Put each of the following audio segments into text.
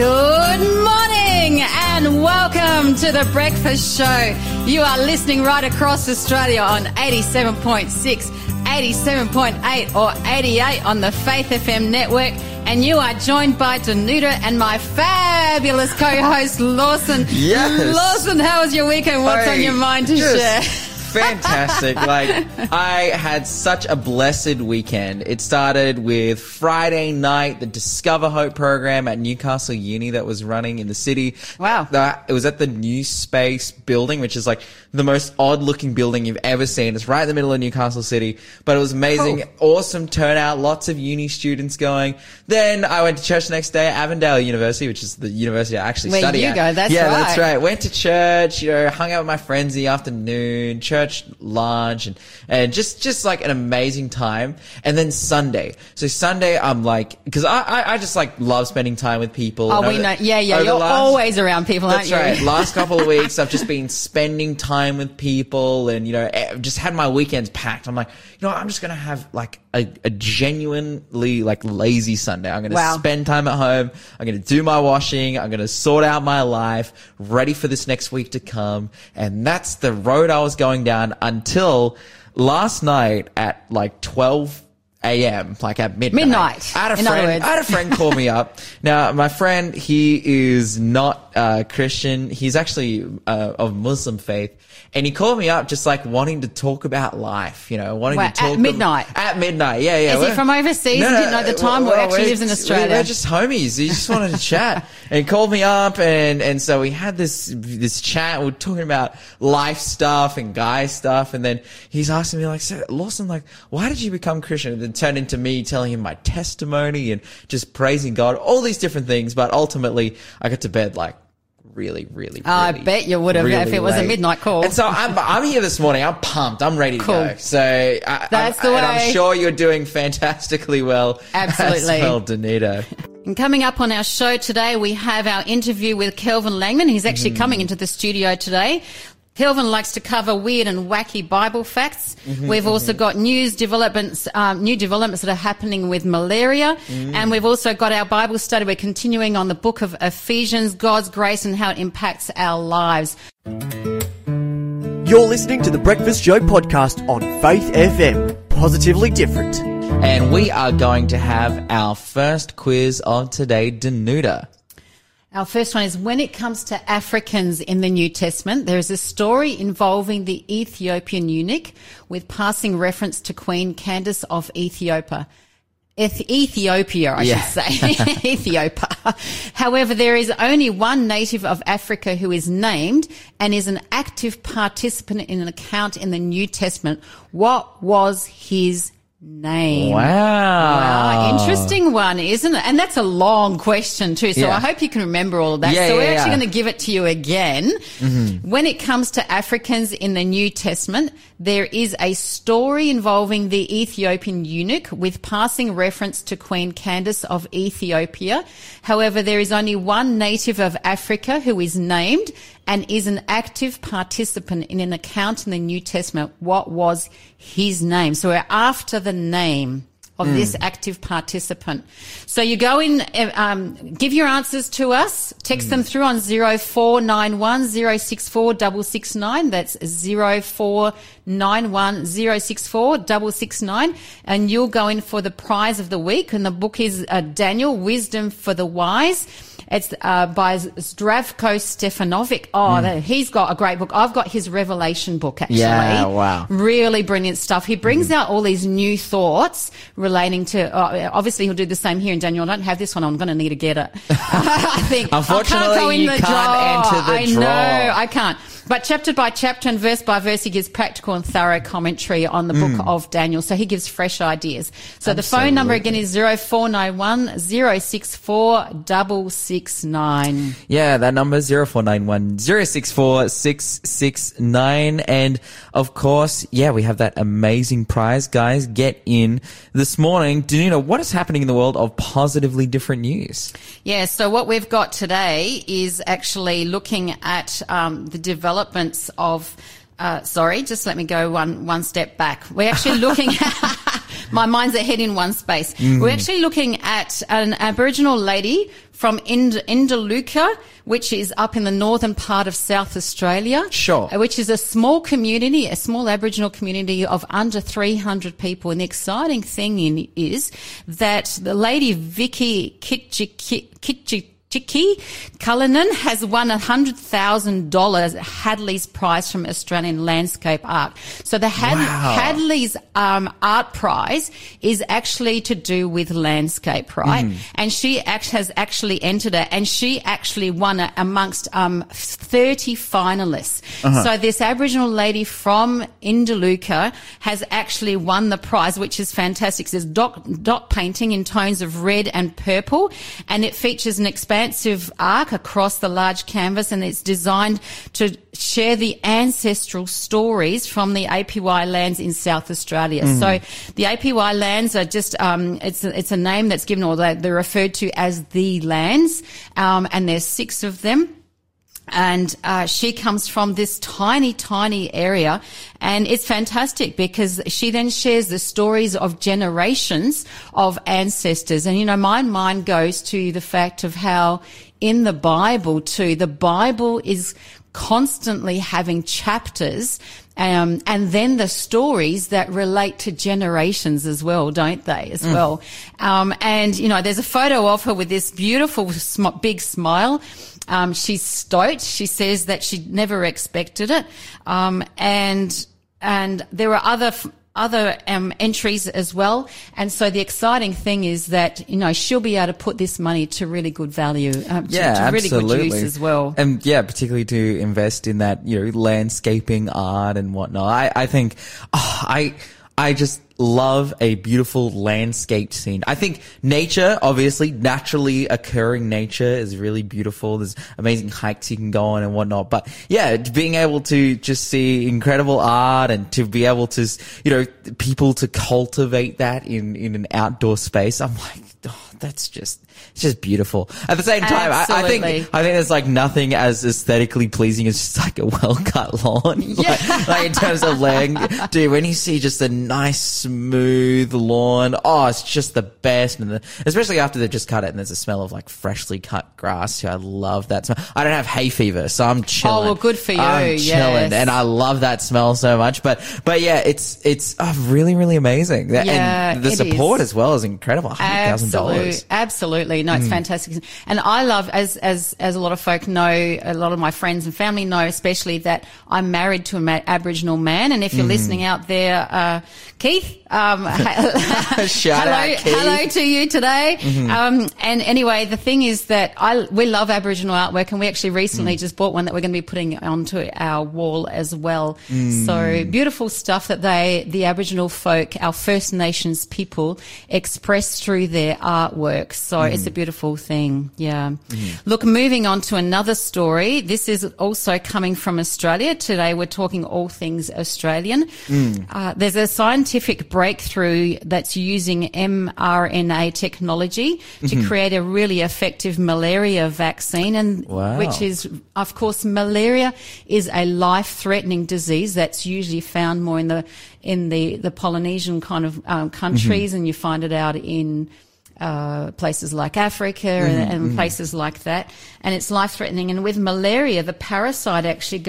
Good morning and welcome to The Breakfast Show. You are listening right across Australia on 87.6, 87.8 or 88 on the Faith FM network. And you are joined by Danuta and my fabulous co-host Lawson. Yes. Lawson, how was your weekend? What's on your mind to share? Fantastic. I had such a blessed weekend. It started with Friday night, the Discover Hope program at Newcastle Uni that was running in the city. Wow. It was at the New Space building, which is like the most odd looking building you've ever seen. It's right in the middle of Newcastle City, but it was amazing. Cool. Awesome turnout. Lots of uni students going. Then I went to church the next day, Avondale University, which is the university I actually study at. Where you go, that's right. Yeah, that's right. Went to church, hung out with my friends in the afternoon, church lunch, and just like an amazing time. And then Sunday. So Sunday, I'm like, because I just like love spending time with people. Oh, we know. Yeah. You're always around people, aren't you? That's right. Last couple of weeks, I've just been spending time with people and, just had my weekends packed. I'm like, I'm just going to have like a genuinely like lazy Sunday. I'm going to spend time at home. I'm going to do my washing. I'm going to sort out my life, ready for this next week to come. And that's the road I was going down until last night at like 12 a.m., like at midnight. I had a friend call me up. Now, my friend, he is not Christian. He's actually of Muslim faith. And he called me up just like wanting to talk about life, wanting to talk. At midnight. Yeah. Is he from overseas? No, didn't know the time. Well, actually lives in Australia. We're just homies. He just wanted to chat and he called me up. And so we had this chat. We're talking about life stuff and guy stuff. And then he's asking me like, so, Lawson, like, why did you become Christian? And then turned into me telling him my testimony and just praising God, all these different things. But ultimately I got to bed like, really I bet you would have really if it was late. A midnight call. And so I'm here this morning. I'm pumped. I'm ready to go. So that's the way. And I'm sure you're doing fantastically well. Absolutely. As well, Danuta. And coming up on our show today, we have our interview with Kelvin Langman. He's actually coming into the studio today. Kelvin likes to cover weird and wacky Bible facts. We've also got new developments that are happening with malaria. And we've also got our Bible study. We're continuing on the book of Ephesians, God's grace and how it impacts our lives. You're listening to The Breakfast Show podcast on Faith FM. Positively different. And we are going to have our first quiz of today, Danuta. Our first one is, when it comes to Africans in the New Testament, there is a story involving the Ethiopian eunuch with passing reference to Queen Candace of Ethiopia. Ethiopia, I should say. Ethiopia. However, there is only one native of Africa who is named and is an active participant in an account in the New Testament. What was his name? Wow. Interesting one, isn't it? And that's a long question too, so I hope you can remember all of that. We're actually going to give it to you again. When it comes to Africans in the New Testament, there is a story involving the Ethiopian eunuch with passing reference to Queen Candace of Ethiopia. However, there is only one native of Africa who is named and is an active participant in an account in the New Testament. What was his name? So we're after the name of this active participant. So you go in, give your answers to us, text them through on 0491 064 669. That's 0491 064 669. And you'll go in for the prize of the week. And the book is Daniel, Wisdom for the Wise. It's by Zdravko Stefanovic. He's got a great book. I've got his Revelation book, actually. Yeah, wow. Really brilliant stuff. He brings out all these new thoughts relating to obviously he'll do the same here in Daniel. I don't have this one. I'm going to need to get it. I think. Unfortunately, I can't enter the drawer. I know, I can't. But chapter by chapter and verse by verse, he gives practical and thorough commentary on the book of Daniel. So he gives fresh ideas. So the phone number again is 0491 064 669. Yeah, that number is 0491 064 669. And of course, we have that amazing prize. Guys, get in this morning. Danuta, what is happening in the world of positively different news? Yeah, so what we've got today is actually looking at the developments of, just let me go one step back. We're actually looking at My mind's ahead in one space. Mm. We're actually looking at an Aboriginal lady from Indaluka, which is up in the northern part of South Australia. Sure. Which is a small community, a small Aboriginal community of under 300 people. And the exciting thing is that the lady Vicky Kitchi Cullinan has won $100,000 Hadley's Prize from Australian Landscape Art. So the Hadley's Art Prize is actually to do with landscape, right? Mm. And she has actually entered it, and she actually won it amongst 30 finalists. Uh-huh. So this Aboriginal lady from Indaluka has actually won the prize, which is fantastic. It's dot painting in tones of red and purple, and it features an expansive arc across the large canvas, and it's designed to share the ancestral stories from the APY lands in South Australia. Mm. So the APY lands are just it's a name that's given, or they're referred to as the lands, and there's 6 of them. And she comes from this tiny area, and it's fantastic because she then shares the stories of generations of ancestors. And, you know, my mind goes to the fact of how in the Bible too, the Bible is constantly having chapters and then the stories that relate to generations as well, don't they, as well? And, you know, there's a photo of her with this beautiful big smile. She's stoked. She says that she never expected it. And there are other entries as well. And so the exciting thing is that, you know, she'll be able to put this money to really good value, to really good use as well. And yeah, particularly to invest in that, you know, landscaping art and whatnot. I think, I just love a beautiful landscape scene. I think nature, obviously, naturally occurring nature is really beautiful. There's amazing hikes you can go on and whatnot. But yeah, being able to just see incredible art and to be able to, you know, people to cultivate that in an outdoor space, I'm like, oh, it's just beautiful. At the same time, I think there's like nothing as aesthetically pleasing as just like a well-cut lawn. Yeah. Like in terms of land, dude, when you see just a nice smooth lawn, oh, it's just the best. And especially after they've just cut it, and there's a smell of like freshly cut grass. I love that smell. I don't have hay fever, so I'm chilling. Oh, well, good for you. I'm chilling, and I love that smell so much. But yeah, it's really, really amazing. Yeah, and the support as well is incredible. $100,000. Absolutely. No, it's fantastic. And I love, as a lot of folk know, a lot of my friends and family know, especially that I'm married to an Aboriginal man. And if you're listening out there, Keith, hello, Keith. Hello to you today. Mm-hmm. And anyway, the thing is that we love Aboriginal artwork, and we actually recently just bought one that we're going to be putting onto our wall as well. Mm. So beautiful stuff that the Aboriginal folk, our First Nations people, express through their artwork. So it's a beautiful thing. Yeah. Mm. Look, moving on to another story. This is also coming from Australia. Today we're talking all things Australian. Mm. There's a scientific breakthrough that's using mRNA technology to create a really effective malaria vaccine, and which is, of course, malaria is a life-threatening disease that's usually found more in the Polynesian kind of countries, and you find it out in places like Africa and places like that, and it's life-threatening. And with malaria, the parasite actually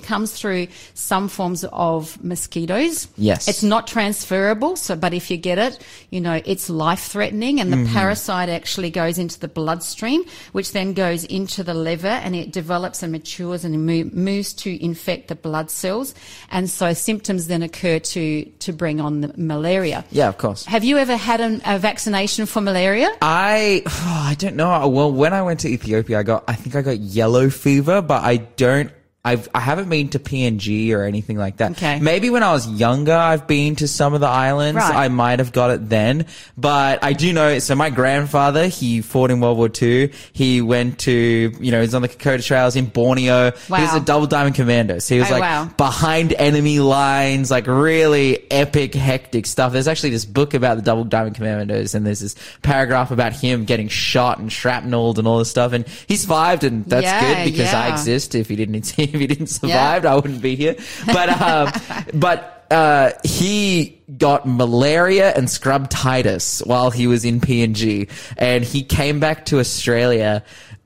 comes through some forms of mosquitoes. Yes. It's not transferable, but if you get it, you know, it's life-threatening, and the parasite actually goes into the bloodstream, which then goes into the liver, and it develops and matures and moves to infect the blood cells, and so symptoms then occur to bring on the malaria. Yeah, of course. Have you ever had a vaccination for malaria? I don't know. Well, when I went to Ethiopia, I think I got yellow fever, but I haven't been to PNG or anything like that. Okay. Maybe when I was younger, I've been to some of the islands. Right. I might have got it then, but I do know. So my grandfather, he fought in World War II. He went to, you know, he's on the Kokoda Trails in Borneo. Wow. He was a double diamond commando. So he was behind enemy lines, like really epic, hectic stuff. There's actually this book about the double diamond commandos, and there's this paragraph about him getting shot and shrapnelled and all this stuff. And he survived, and that's good because I exist. If he didn't survive, I wouldn't be here. But he got malaria and scrubtitis while he was in PNG, and he came back to Australia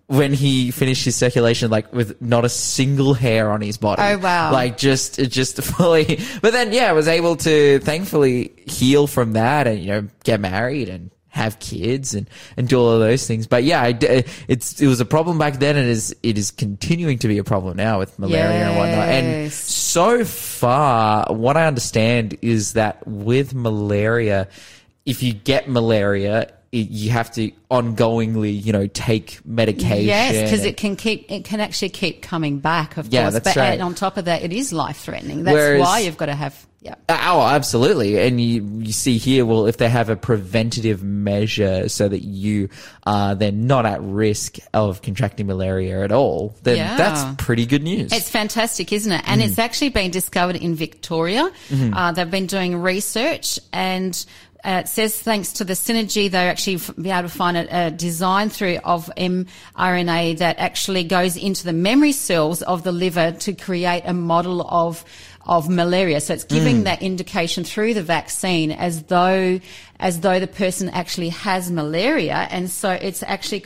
when he finished his circulation, like, with not a single hair on his body. Oh, wow. Like, just fully. But then, yeah, I was able to thankfully heal from that and, you know, get married and have kids and do all of those things. But, yeah, it was a problem back then, and it is continuing to be a problem now with malaria and whatnot. And so far, what I understand is that with malaria, if you get malaria, you have to ongoingly, you know, take medication. Yes, because it can actually keep coming back, of course. That's right. And on top of that, it is life-threatening. That's why you've got to have... Yeah. Oh, absolutely. And you see here, well, if they have a preventative measure so that they're not at risk of contracting malaria at all, then that's pretty good news. It's fantastic, isn't it? And it's actually been discovered in Victoria. Mm-hmm. They've been doing research, and... it says thanks to the synergy, they'll actually be able to find a design through of mRNA that actually goes into the memory cells of the liver to create a model of malaria. So it's giving that indication through the vaccine as though the person actually has malaria. And so it's actually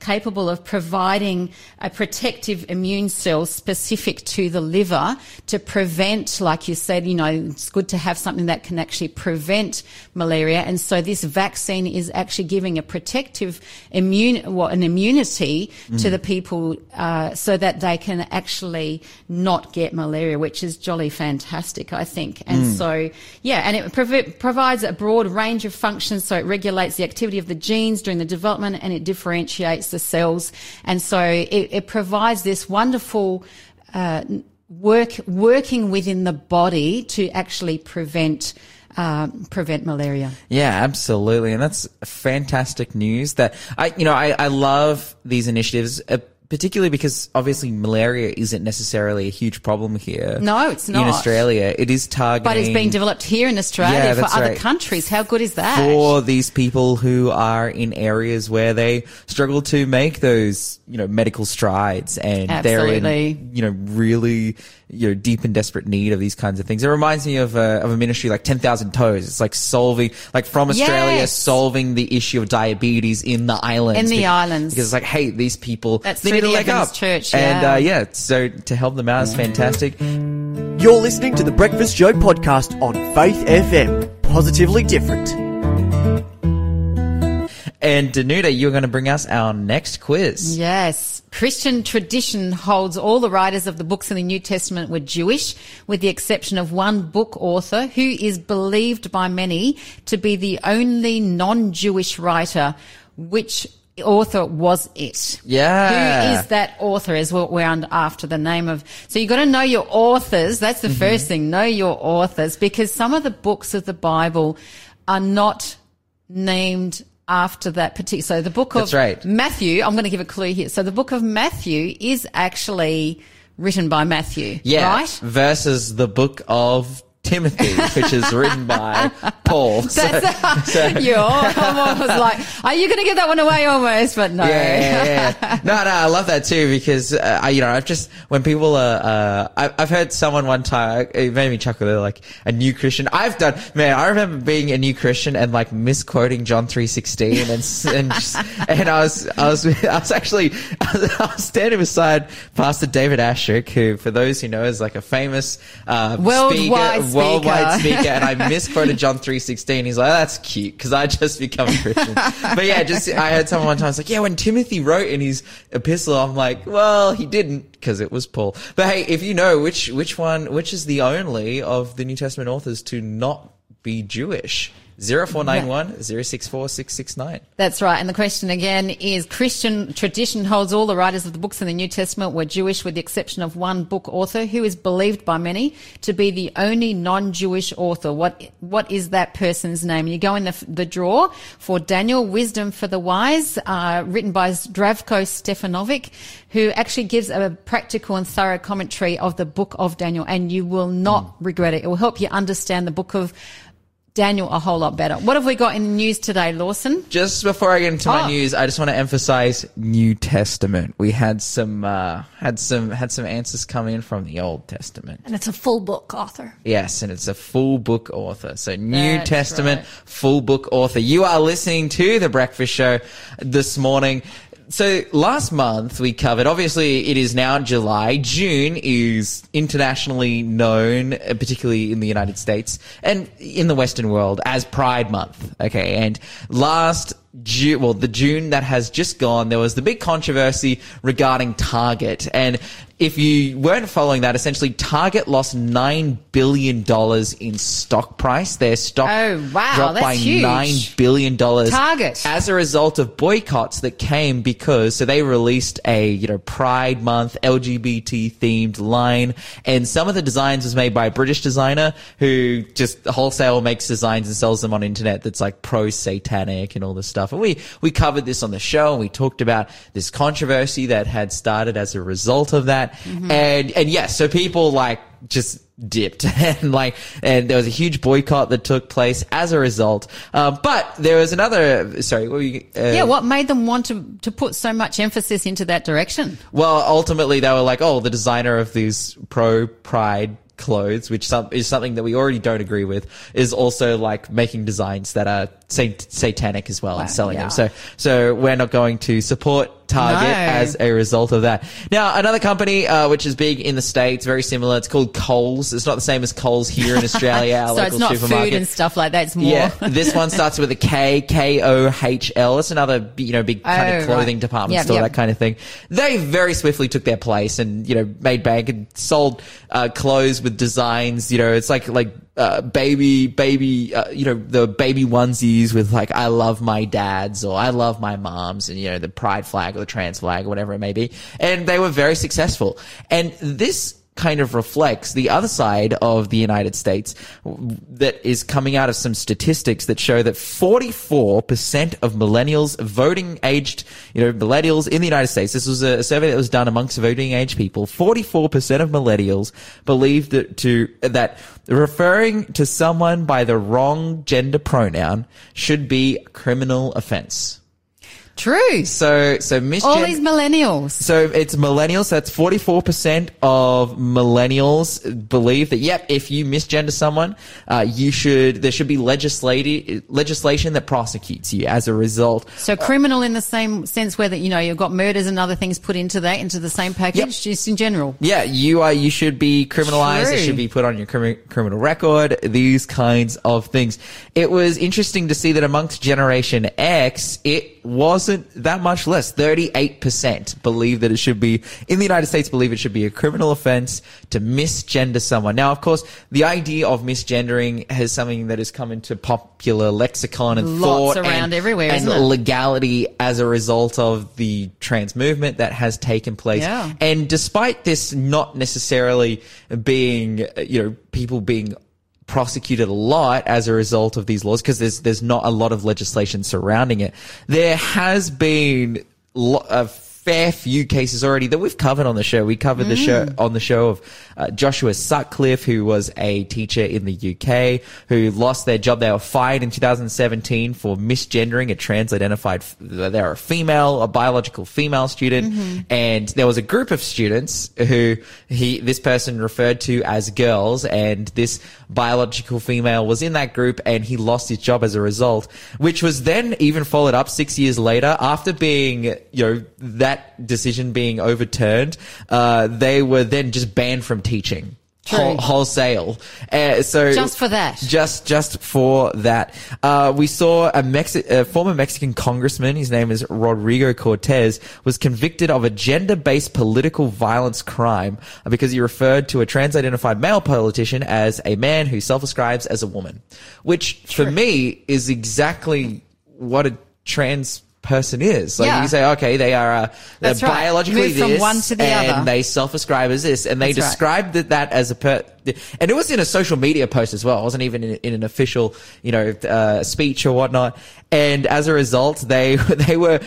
capable of providing a protective immune cell specific to the liver to prevent, like you said, you know, it's good to have something that can actually prevent malaria. And so this vaccine is actually giving a protective immunity to the people, so that they can actually not get malaria, which is jolly fantastic, I think. And so, yeah, and it provides a broad range of functions. So it regulates the activity of the genes during the development, and it differentiates the cells. And so it provides this wonderful working within the body to actually prevent malaria. Yeah, absolutely. And that's fantastic news that I love these initiatives, particularly because obviously malaria isn't necessarily a huge problem here. No, it's not. In Australia, it is targeting... But it's being developed here in Australia for other countries. How good is that? For these people who are in areas where they struggle to make those, you know, medical strides, and they're in, you know, really... you're deep and desperate need of these kinds of things. It reminds me of a ministry like 10,000 Toes. It's like solving, like from Australia, solving the issue of diabetes in the islands. Because it's like, hey, these people, they need to leg up. Church, yeah. And so to help them out is fantastic. You're listening to The Breakfast Show podcast on Faith FM. Positively different. And Danuta, you're going to bring us our next quiz. Yes. Christian tradition holds all the writers of the books in the New Testament were Jewish, with the exception of one book author who is believed by many to be the only non-Jewish writer. Which author was it? Yeah. Who is that author is what we're after the name of. So you've got to know your authors. That's the first thing. Know your authors, because some of the books of the Bible are not named after that particular, so the book of Matthew, I'm going to give a clue here. So the book of Matthew is actually written by Matthew, right? Versus the book of Timothy, which is written by Paul. I was like, are you going to give that one away almost? But no. Yeah. No, I love that too, because when people are, I've heard someone one time, it made me chuckle, they're like, a new Christian. I remember being a new Christian and like misquoting John 3:16 and I was standing beside Pastor David Asher, who, for those who know, is like a famous worldwide speaker, and I misquoted John 3:16. He's like, that's cute, because I just become a Christian. But yeah, I heard someone one time, it's like, yeah, when Timothy wrote in his epistle, I'm like, well, he didn't, because it was Paul. But hey, if you know which is the only of the New Testament authors to not be Jewish, 0491 064 669. That's right. And the question again is, Christian tradition holds all the writers of the books in the New Testament were Jewish, with the exception of one book author who is believed by many to be the only non-Jewish author. What is that person's name? You go in the draw for Daniel, Wisdom for the Wise, written by Zdravko Stefanovic, who actually gives a practical and thorough commentary of the book of Daniel, and you will not regret it. It will help you understand the book of Daniel a whole lot better. What have we got in the news today, Lawson? Just before I get into my news, I just want to emphasize New Testament. We had some answers coming in from the Old Testament. And it's a full book author. Yes, and it's a full book author. So New Testament, right. Full book author. You are listening to The Breakfast Show this morning. So last month we covered, obviously it is now July. June is internationally known, particularly in the United States and in the Western world, as Pride Month. Okay, and last June, well, the June that has just gone, there was the big controversy regarding Target. And if you weren't following that, essentially Target lost $9 billion in stock price. Their stock dropped by huge. $9 billion. Target. As a result of boycotts that came because, so they released a, Pride Month LGBT themed line. And some of the designs was made by a British designer who just wholesale makes designs and sells them on internet that's like pro satanic and all this stuff. And we covered this on the show and we talked about this controversy that had started as a result of that. Mm-hmm. And yes, so people like just dipped and there was a huge boycott that took place as a result. But there was another, what made them want to put so much emphasis into that direction? Well, ultimately they were like, the designer of these pro pride clothes, which is something that we already don't agree with, is also like making designs that are satanic as well and selling them. So we're not going to support Target as a result of that. Now, another company which is big in the States, very similar, it's called Kohl's. It's not the same as Kohl's here in Australia, our local supermarket. So it's not food and stuff like that, it's more... Yeah, this one starts with a K, Kohl. It's another, big kind of clothing department store, that kind of thing. They very swiftly took their place and, made bank and sold clothes with designs, it's like... the baby onesies with like, I love my dad's or I love my mom's and, the pride flag or the trans flag or whatever it may be. And they were very successful. And this kind of reflects the other side of the United States that is coming out of some statistics that show that 44% of millennials, voting aged, millennials in the United States, this was a survey that was done amongst voting age people, 44% of millennials believe that referring to someone by the wrong gender pronoun should be a criminal offense. True. So all these millennials. So it's millennials. That's 44% of millennials believe that, if you misgender someone, there should be legislation that prosecutes you as a result. So criminal in the same sense where that, you've got murders and other things put into the same package, just in general. Yeah. You should be criminalized. True. It should be put on your criminal record, these kinds of things. It was interesting to see that amongst Generation X, it wasn't that much less. 38% believe that it should be, in the United States, believe it should be a criminal offense to misgender someone. Now, of course, the idea of misgendering has something that has come into popular lexicon and thought around everywhere, and legality as a result of the trans movement that has taken place. Yeah. And despite this not necessarily being, people being prosecuted a lot as a result of these laws, because there's not a lot of legislation surrounding it, there has been a fair few cases already that we've covered on the show. We covered the show of Joshua Sutcliffe, who was a teacher in the UK, who lost their job. They were fired in 2017 for misgendering a a biological female student. Mm-hmm. And there was a group of students who this person referred to as girls, and this biological female was in that group, and he lost his job as a result, which was then even followed up 6 years later after being, that decision being overturned. They were then just banned from teaching wholesale. So just for that, just for that, we saw a former Mexican congressman. His name is Rodrigo Cortez. Was convicted of a gender-based political violence crime because he referred to a trans-identified male politician as a man who self-describes as a woman, which for me is exactly what a trans person is. Like, you say, okay, they are they're biologically this, from one to the other. They self-ascribe as this, and they described that as a and it was in a social media post as well. It wasn't even in an official, speech or whatnot. And as a result, they were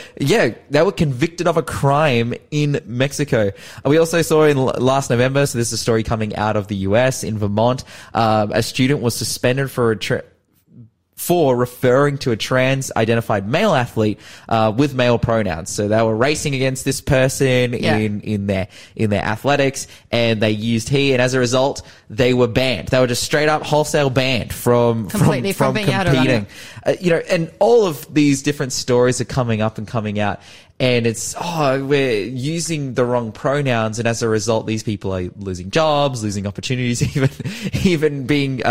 convicted of a crime in Mexico. We also saw in last November, so this is a story coming out of the US, in Vermont, a student was suspended for a for referring to a trans-identified male athlete with male pronouns. So they were racing against this person in their athletics, and they used he, and as a result, they were banned. They were just straight up wholesale banned from competing. You know, and all of these different stories are coming up and coming out, and it's, oh, we're using the wrong pronouns, and as a result, these people are losing jobs, losing opportunities, even being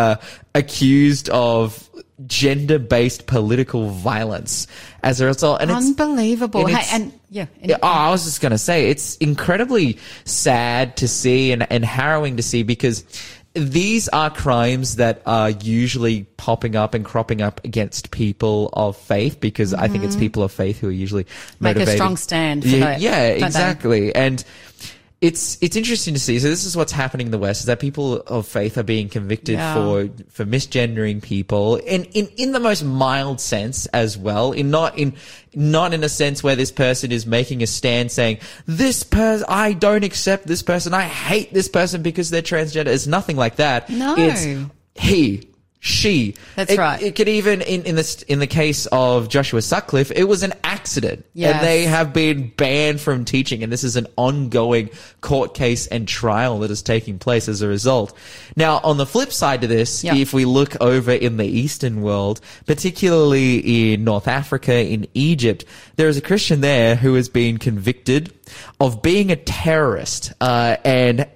accused of gender-based political violence as a result. And unbelievable. I was just going to say, it's incredibly sad to see and harrowing to see, because these are crimes that are usually popping up and cropping up against people of faith, because I think it's people of faith who are usually motivated. Make a strong stand for that. Yeah, exactly. And It's interesting to see. So this is what's happening in the West, is that people of faith are being convicted for misgendering people in the most mild sense as well, not in a sense where this person is making a stand saying, this person, I don't accept this person, I hate this person because they're transgender. It's nothing like that. No. It's he, she. That's right. It could even, in the case of Joshua Sutcliffe, it was an accident. Yes. And they have been banned from teaching, and this is an ongoing court case and trial that is taking place as a result. Now, on the flip side to this, if we look over in the Eastern world, particularly in North Africa, in Egypt, there is a Christian there who has been convicted of being a terrorist, and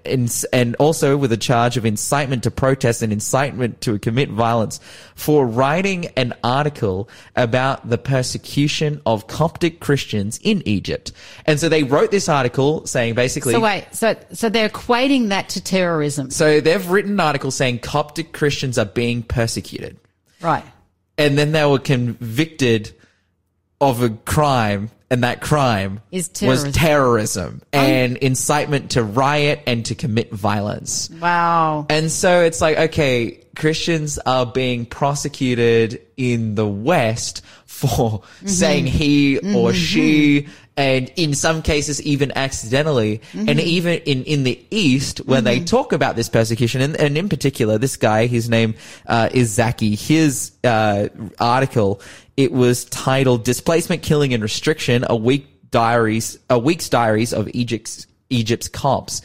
also with a charge of incitement to protest and incitement to commit violence for writing an article about the persecution of Coptic Christians in Egypt. And so they wrote this article saying basically... So they're equating that to terrorism. So they've written an article saying Coptic Christians are being persecuted. Right. And then they were convicted of a crime, and that crime was terrorism and incitement to riot and to commit violence. Wow. And so it's like, okay, Christians are being prosecuted in the West for saying he or she, and in some cases even accidentally, and even in the East when they talk about this persecution, and in particular this guy, his name is Zaki, his article, it was titled "Displacement, Killing, and Restriction: A Week's Diaries of Egypt's Cops."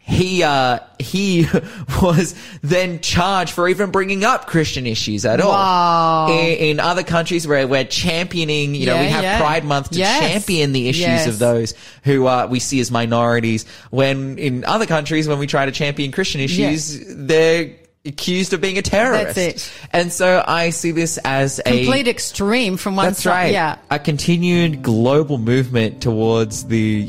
He was then charged for even bringing up Christian issues at all. In other countries where we're championing, we have Pride Month to champion the issues of those who we see as minorities. When in other countries, when we try to champion Christian issues, they're accused of being a terrorist. That's it. And so I see this as a complete extreme from one side. Right. Yeah. A continued global movement towards the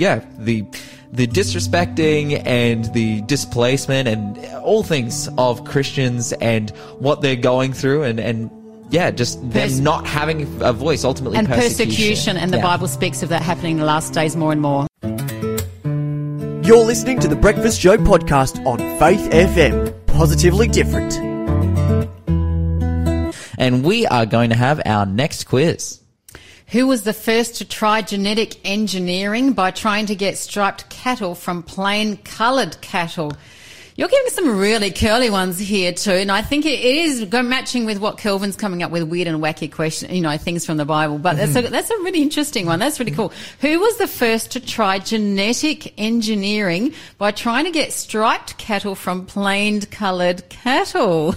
disrespecting and the displacement and all things of Christians and what they're going through and just them not having a voice, ultimately. And persecution. And the Bible speaks of that happening in the last days more and more. You're listening to The Breakfast Show podcast on Faith FM. Positively different. And we are going to have our next quiz. Who was the first to try genetic engineering by trying to get striped cattle from plain coloured cattle? You're getting some really curly ones here too, and I think it is matching with what Kelvin's coming up with, weird and wacky questions, things from the Bible. But that's a really interesting one. That's really cool. Who was the first to try genetic engineering by trying to get striped cattle from plain-coloured cattle?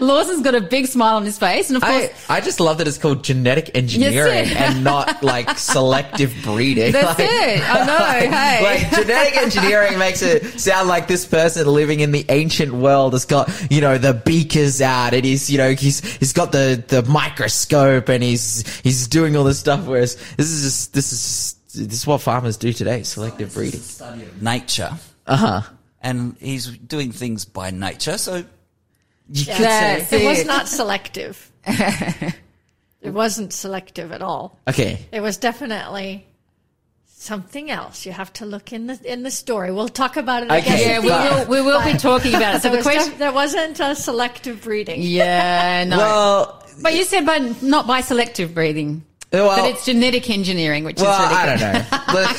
Lawson's got a big smile on his face, and of course, I just love that it's called genetic engineering and not like selective breeding. That's it. I know. Genetic engineering makes it sound like this person living in the ancient world has got, the beakers out. It is, he's got the microscope and he's doing all this stuff. Whereas this is what farmers do today, selective breeding. It's the study of nature. And he's doing things by nature. So it was not selective. It wasn't selective at all. Okay. It was definitely something else. You have to look in the story. We'll talk about it. Okay. We will be talking about it. So there wasn't a selective breeding. Yeah, no. Well, but you said not by selective breeding. Well, but it's genetic engineering, which is really good. I don't know. Look,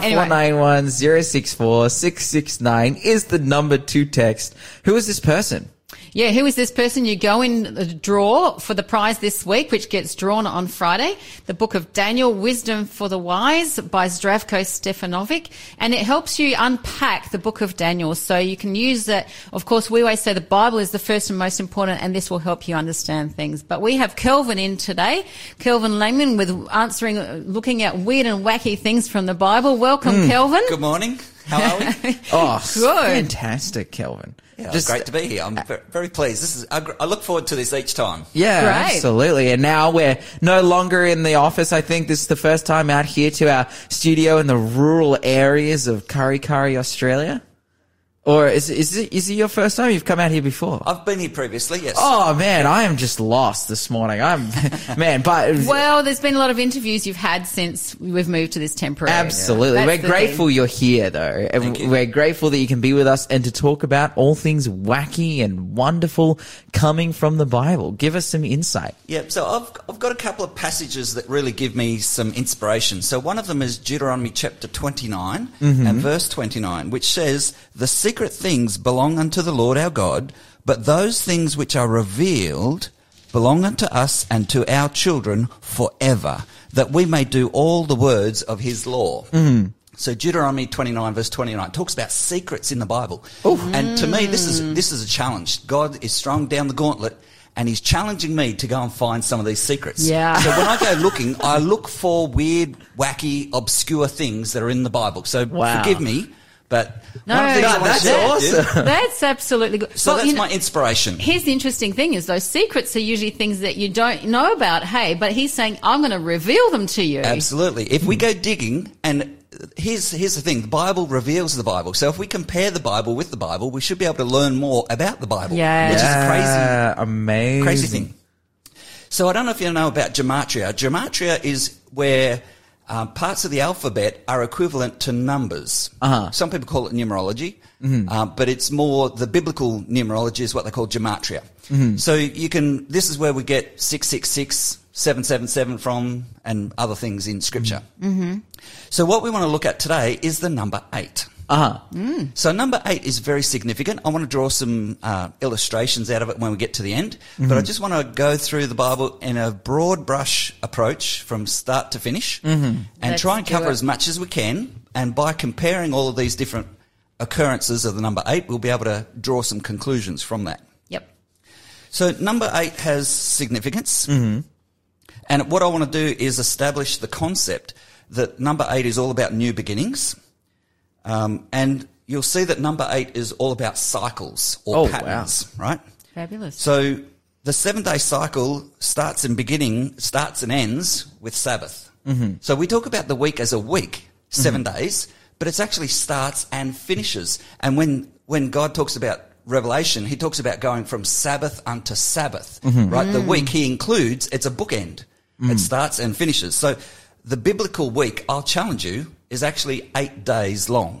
0491 064 669 is the number to text. Who is this person? Yeah, who is this person? You go in the draw for the prize this week, which gets drawn on Friday. The Book of Daniel, Wisdom for the Wise by Zdravko Stefanovic. And it helps you unpack the Book of Daniel. So you can use it. Of course, we always say the Bible is the first and most important, and this will help you understand things. But we have Kelvin in today. Kelvin Langman with looking at weird and wacky things from the Bible. Welcome, Kelvin. Good morning. How are we? Oh, good. Fantastic, Kelvin. Yeah, just great to be here. I'm very pleased. This is. I look forward to this each time. Yeah, great. Absolutely. And now we're no longer in the office. I think this is the first time out here to our studio in the rural areas of Kurri, Australia. Or is it your first time? You've come out here before. I've been here previously, yes. Oh man, I am just lost this morning. Well, there's been a lot of interviews you've had since we've moved to this temporary. Absolutely. Yeah. We're grateful you're here though. We're grateful that you can be with us and to talk about all things wacky and wonderful coming from the Bible. Give us some insight. Yeah, so I've got a couple of passages that really give me some inspiration. So one of them is Deuteronomy chapter 29 and verse 29, which says, "The secret things belong unto the Lord our God, but those things which are revealed belong unto us and to our children forever, that we may do all the words of his law." Mm. So Deuteronomy 29 verse 29 talks about secrets in the Bible. Ooh. And to me, this is a challenge. God is strong down the gauntlet, and he's challenging me to go and find some of these secrets. Yeah. So when I go looking, I look for weird, wacky, obscure things that are in the Bible. So forgive me. But no, that's awesome. That's absolutely good. So that's my inspiration. Here's the interesting thing is those secrets are usually things that you don't know about, but he's saying, I'm going to reveal them to you. Absolutely. If we go digging, and here's the thing, the Bible reveals the Bible. So if we compare the Bible with the Bible, we should be able to learn more about the Bible, which is crazy. Amazing. Crazy thing. So I don't know if you know about gematria. Gematria is where parts of the alphabet are equivalent to numbers. Some people call it numerology, but it's more the biblical numerology is what they call gematria. So this is where we get 666, 777 from, and other things in Scripture. So what we want to look at today is the number 8. So number 8 is very significant. I want to draw some illustrations out of it when we get to the end, but I just want to go through the Bible in a broad brush approach from start to finish, and try and cover as much as we can. And by comparing all of these different occurrences of the number 8, we'll be able to draw some conclusions from that. Yep. So number 8 has significance, and what I want to do is establish the concept that number 8 is all about new beginnings. And you'll see that number 8 is all about cycles or patterns, right? Fabulous. So the 7-day cycle starts and ends with Sabbath. So we talk about the week as a week, 7 days, but it's actually starts and finishes. And when God talks about Revelation, he talks about going from Sabbath unto Sabbath, right? The week he includes, it's a bookend. It starts and finishes. So the biblical week, I'll challenge you, is actually 8 days long.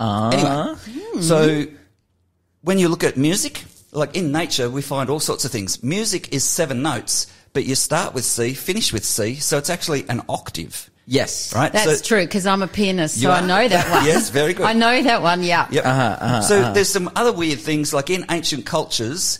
Anyway, so when you look at music, like in nature, we find all sorts of things. Music is 7 notes, but you start with C, finish with C, so it's actually an octave. Yes. Right? That's true, because I'm a pianist, so I know that one. Yes, very good. I know that one, yeah. Yep. So there's some other weird things, like in ancient cultures,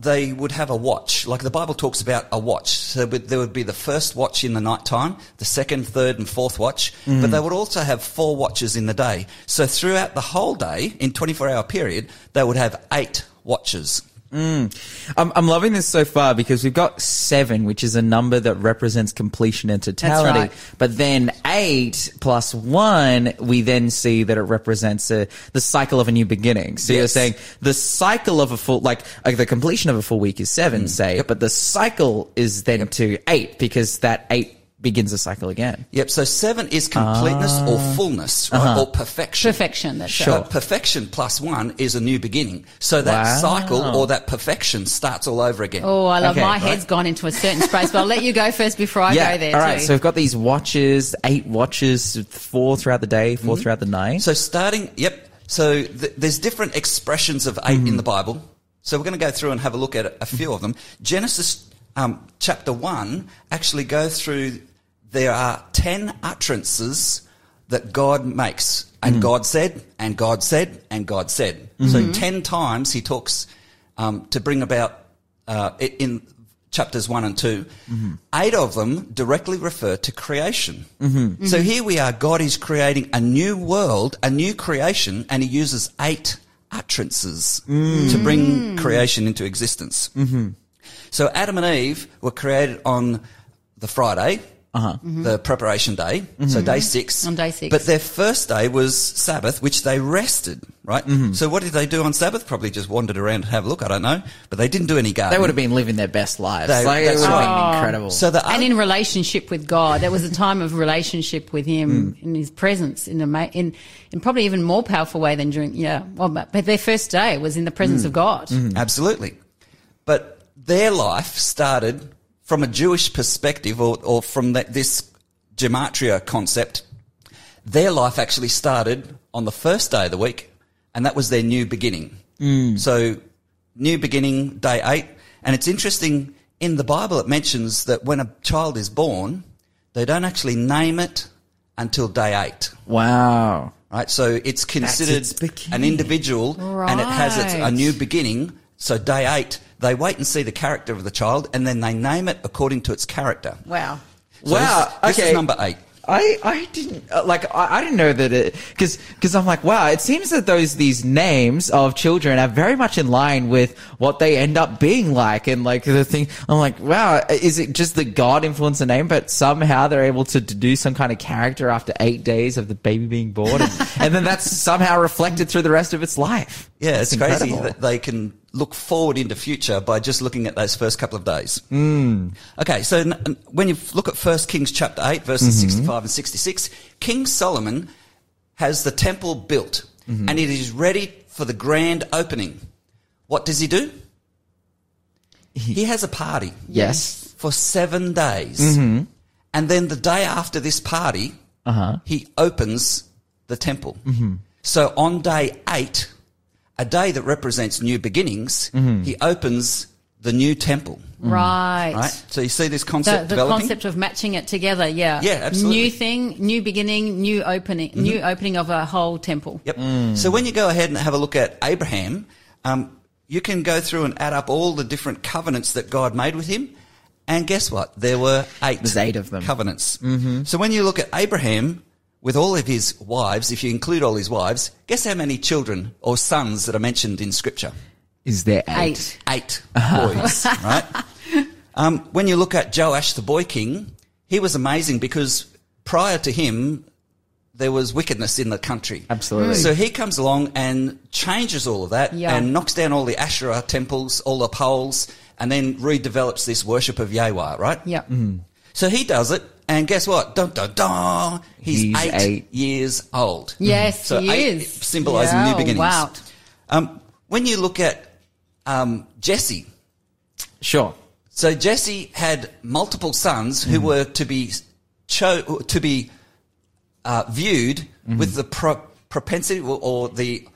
they would have a watch. Like the Bible talks about a watch. So there would be the first watch in the nighttime, the second, third and fourth watch. But they would also have 4 watches in the day. So throughout the whole day, in 24-hour period, they would have 8 watches. I'm loving this so far because we've got 7, which is a number that represents completion and totality. That's right. But then 8 plus 1, we then see that it represents the cycle of a new beginning. So you're saying the cycle of a full, like the completion of a full week is 7, but the cycle is then to 8 because that 8 begins the cycle again. Yep, so 7 is completeness or fullness, right? Or perfection. Perfection, that's sure. But perfection plus 1 is a new beginning. So that cycle or that perfection starts all over again. Oh, I love my head's gone into a certain space, but I'll let you go first before I go there. All right, so we've got these watches, 8 watches, 4 throughout the day, 4 throughout the night. So starting, so there's different expressions of 8 in the Bible. So we're going to go through and have a look at a few of them. Genesis chapter 1 actually goes through. There are 10 utterances that God makes. And God said, and God said, and God said. So 10 times he talks to bring about in chapters 1 and 2, mm-hmm. 8 of them directly refer to creation. Mm-hmm. Mm-hmm. So here we are, God is creating a new world, a new creation, and he uses 8 utterances to bring creation into existence. Mm-hmm. So Adam and Eve were created on the Friday, the preparation day, so day 6. On day 6. But their first day was Sabbath, which they rested, right? Mm-hmm. So what did they do on Sabbath? Probably just wandered around and have a look, I don't know. But they didn't do any gardening. They would have been living their best lives. It would have been incredible. So and in relationship with God. That was a time of relationship with him in his presence in probably even more powerful way than during, but their first day was in the presence of God. Mm-hmm. Absolutely. But their life started from a Jewish perspective or from this gematria concept. Their life actually started on the first day of the week, and that was their new beginning. Mm. So new beginning, day 8. And it's interesting, in the Bible it mentions that when a child is born, they don't actually name it until day 8. Wow. Right, so it's considered an individual and it has a new beginning. So day 8, they wait and see the character of the child, and then they name it according to its character. Wow. So this is number 8. I didn't know that it – because I'm like, wow, it seems that these names of children are very much in line with what they end up being like and, like, the thing – I'm like, wow, is it just the God influence the name, but somehow they're able to do some kind of character after 8 days of the baby being born and then that's somehow reflected through the rest of its life. Yeah, it's crazy that they can look forward into future by just looking at those first couple of days. Mm. Okay, so when you look at 1 Kings chapter 8, verses 65 and 66, King Solomon has the temple built and it is ready for the grand opening. What does he do? He has a party. Yes. For 7 days. Mm-hmm. And then the day after this party, he opens the temple. Mm-hmm. So on day 8, a day that represents new beginnings, he opens the new temple. Right. Right. So you see this concept developing? The concept of matching it together, yeah. Yeah, absolutely. New thing, new beginning, new opening, new opening of a whole temple. Yep. Mm. So when you go ahead and have a look at Abraham, you can go through and add up all the different covenants that God made with him, and guess what? There were 8 of them. Covenants. Mm-hmm. So when you look at Abraham, with all of his wives, if you include all his wives, guess how many children or sons that are mentioned in Scripture? Is there 8? 8 boys, right? When you look at Joash the boy king, he was amazing because prior to him there was wickedness in the country. Absolutely. So he comes along and changes all of that and knocks down all the Asherah temples, all the poles, and then redevelops this worship of Yahweh, right? Yeah. Mm. So he does it. And guess what? Dun, dun, dun. He's 8 years old. Yes, so he is. Symbolising new beginnings. Wow. When you look at Jesse. Sure. So Jesse had multiple sons who were to be viewed with the propensity or the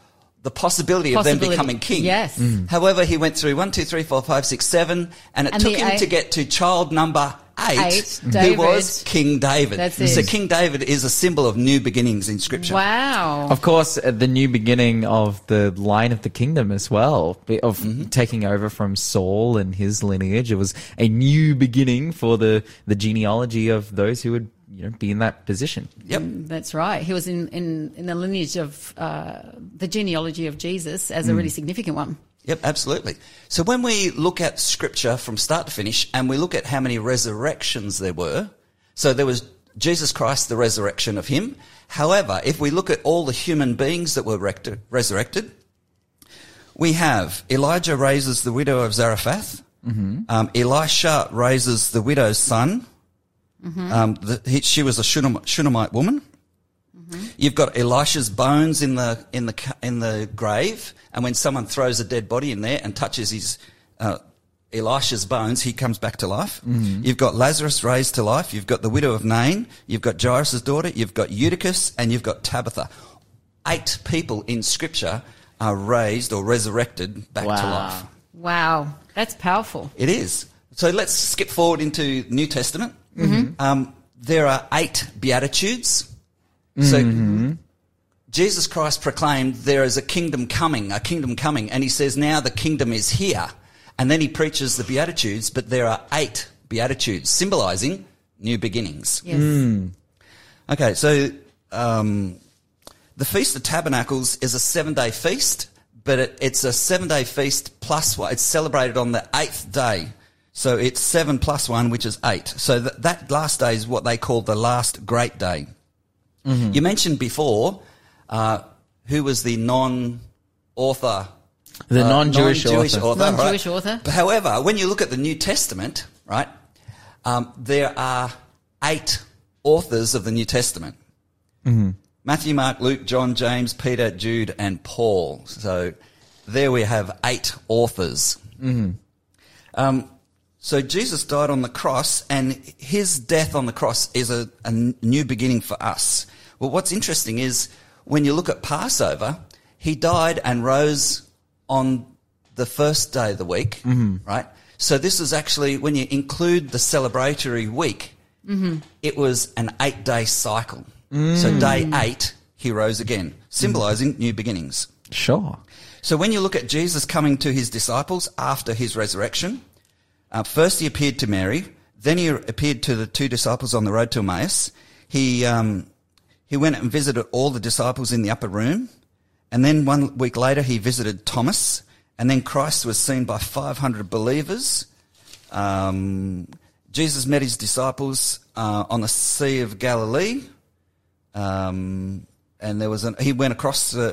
possibility of them becoming king. Yes. Mm. However, he went through 1, 2, 3, 4, 5, 6, 7, and it took him to get to child number 8 who was King David. That's it. So King David is a symbol of new beginnings in Scripture. Wow. Of course, the new beginning of the line of the kingdom as well, of taking over from Saul and his lineage. It was a new beginning for the genealogy of those who would be in that position. Yep. That's right. He was in the lineage of the genealogy of Jesus as a really significant one. Yep, absolutely. So when we look at Scripture from start to finish and we look at how many resurrections there were, so there was Jesus Christ, the resurrection of him. However, if we look at all the human beings that were resurrected, we have Elijah raises the widow of Zarephath. Mm-hmm. Elisha raises the widow's son. Mm-hmm. She was a Shunammite woman. You've got Elisha's bones in the grave, and when someone throws a dead body in there and touches his Elisha's bones, he comes back to life. Mm-hmm. You've got Lazarus raised to life. You've got the widow of Nain. You've got Jairus' daughter. You've got Eutychus, and you've got Tabitha. 8 people in Scripture are raised or resurrected back to life. Wow, that's powerful. It is. So let's skip forward into New Testament. There are 8 Beatitudes. So Jesus Christ proclaimed there is a kingdom coming, and he says now the kingdom is here. And then he preaches the Beatitudes, but there are 8 Beatitudes symbolising new beginnings. Yes. Mm. Okay, so the Feast of Tabernacles is a 7-day feast, but it's a 7-day feast plus one. It's celebrated on the 8th day. So it's 7 plus 1, which is 8. So that last day is what they call the last great day. Mm-hmm. You mentioned before... who was the non-author? The non-Jewish author. Non-Jewish author. But however, when you look at the New Testament, right, there are 8 authors of the New Testament. Mm-hmm. Matthew, Mark, Luke, John, James, Peter, Jude and Paul. So there we have 8 authors. Mm-hmm. So Jesus died on the cross, and his death on the cross is a new beginning for us. Well, what's interesting is... when you look at Passover, he died and rose on the first day of the week, mm-hmm. right? So this is actually, when you include the celebratory week, mm-hmm. it was an 8-day cycle. Mm. So day 8, he rose again, symbolising new beginnings. Sure. So when you look at Jesus coming to his disciples after his resurrection, first he appeared to Mary, then he appeared to the 2 disciples on the road to Emmaus. He went and visited all the disciples in the upper room, and then 1 week later he visited Thomas, and then Christ was seen by 500 believers. Jesus met his disciples on the Sea of Galilee, and there was he went across the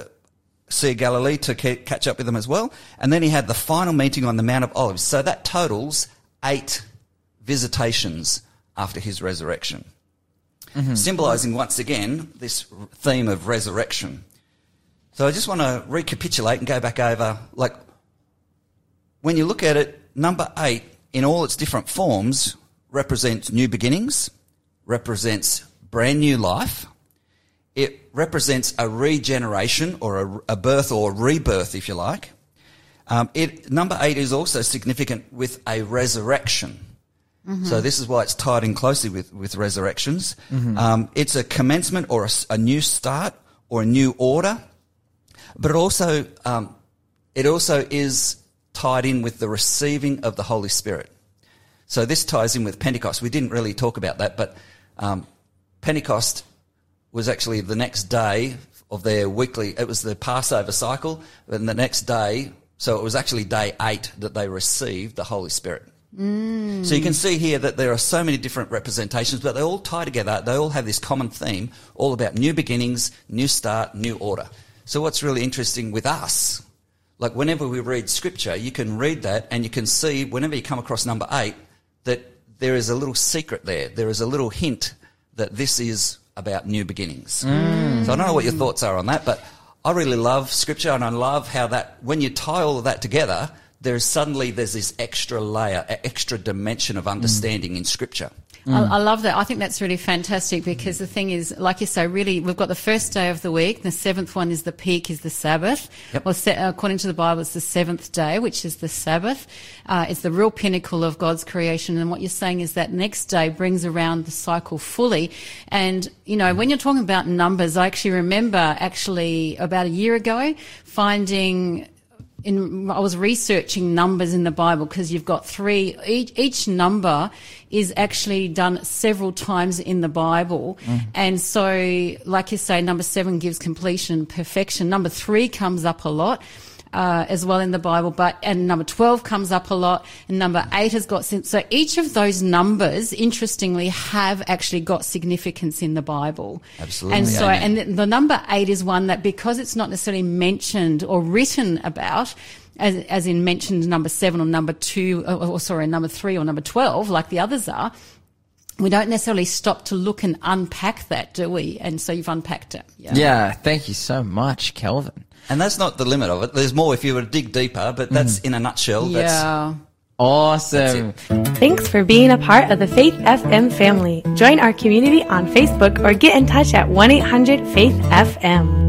Sea of Galilee to catch up with them as well, and then he had the final meeting on the Mount of Olives. So that totals 8 visitations after his resurrection. Mm-hmm. Symbolising once again this theme of resurrection. So I just want to recapitulate and go back over, like, when you look at it, number 8 in all its different forms represents new beginnings, represents brand new life. It represents a regeneration or a birth or rebirth, if you like. Number 8 is also significant with a resurrection. Mm-hmm. So this is why it's tied in closely with resurrections. Mm-hmm. It's a commencement or a new start or a new order, but it also is tied in with the receiving of the Holy Spirit. So this ties in with Pentecost. We didn't really talk about that, but Pentecost was actually the next day of their weekly. It was the Passover cycle, and the next day, so it was actually day 8 that they received the Holy Spirit. Mm. So you can see here that there are so many different representations, but they all tie together. They all have this common theme, all about new beginnings, new start, new order. So what's really interesting with us, like whenever we read Scripture, you can read that and you can see whenever you come across number 8 that there is a little secret there. There is a little hint that this is about new beginnings. Mm. So I don't know what your thoughts are on that, but I really love Scripture, and I love how that when you tie all of that together, there's this extra layer, extra dimension of understanding in Scripture. Mm. I love that. I think that's really fantastic, because the thing is, like you say, really, we've got the first day of the week. The 7th one is the peak, is the Sabbath. Yep. Well, according to the Bible, it's the 7th day, which is the Sabbath. It's the real pinnacle of God's creation. And what you're saying is that next day brings around the cycle fully. And, you know, when you're talking about numbers, I actually remember about a year ago finding... I was researching numbers in the Bible, because you've got 3. Each number is actually done several times in the Bible. Mm. And so, like you say, number 7 gives completion, perfection. Number 3 comes up a lot as well in the Bible, and number 12 comes up a lot, and number 8 has got sense. So each of those numbers, interestingly, have actually got significance in the Bible. Absolutely. And so, amen. And the number 8 is one that, because it's not necessarily mentioned or written about, as in mentioned number 7 or number 2, number 3 or number 12, like the others are, we don't necessarily stop to look and unpack that, do we? And so you've unpacked it. Yeah, thank you so much, Kelvin. And that's not the limit of it. There's more if you were to dig deeper, but that's in a nutshell. Yeah. That's awesome. That's Thanks for being a part of the Faith FM family. Join our community on Facebook or get in touch at 1-800-FAITH-FM.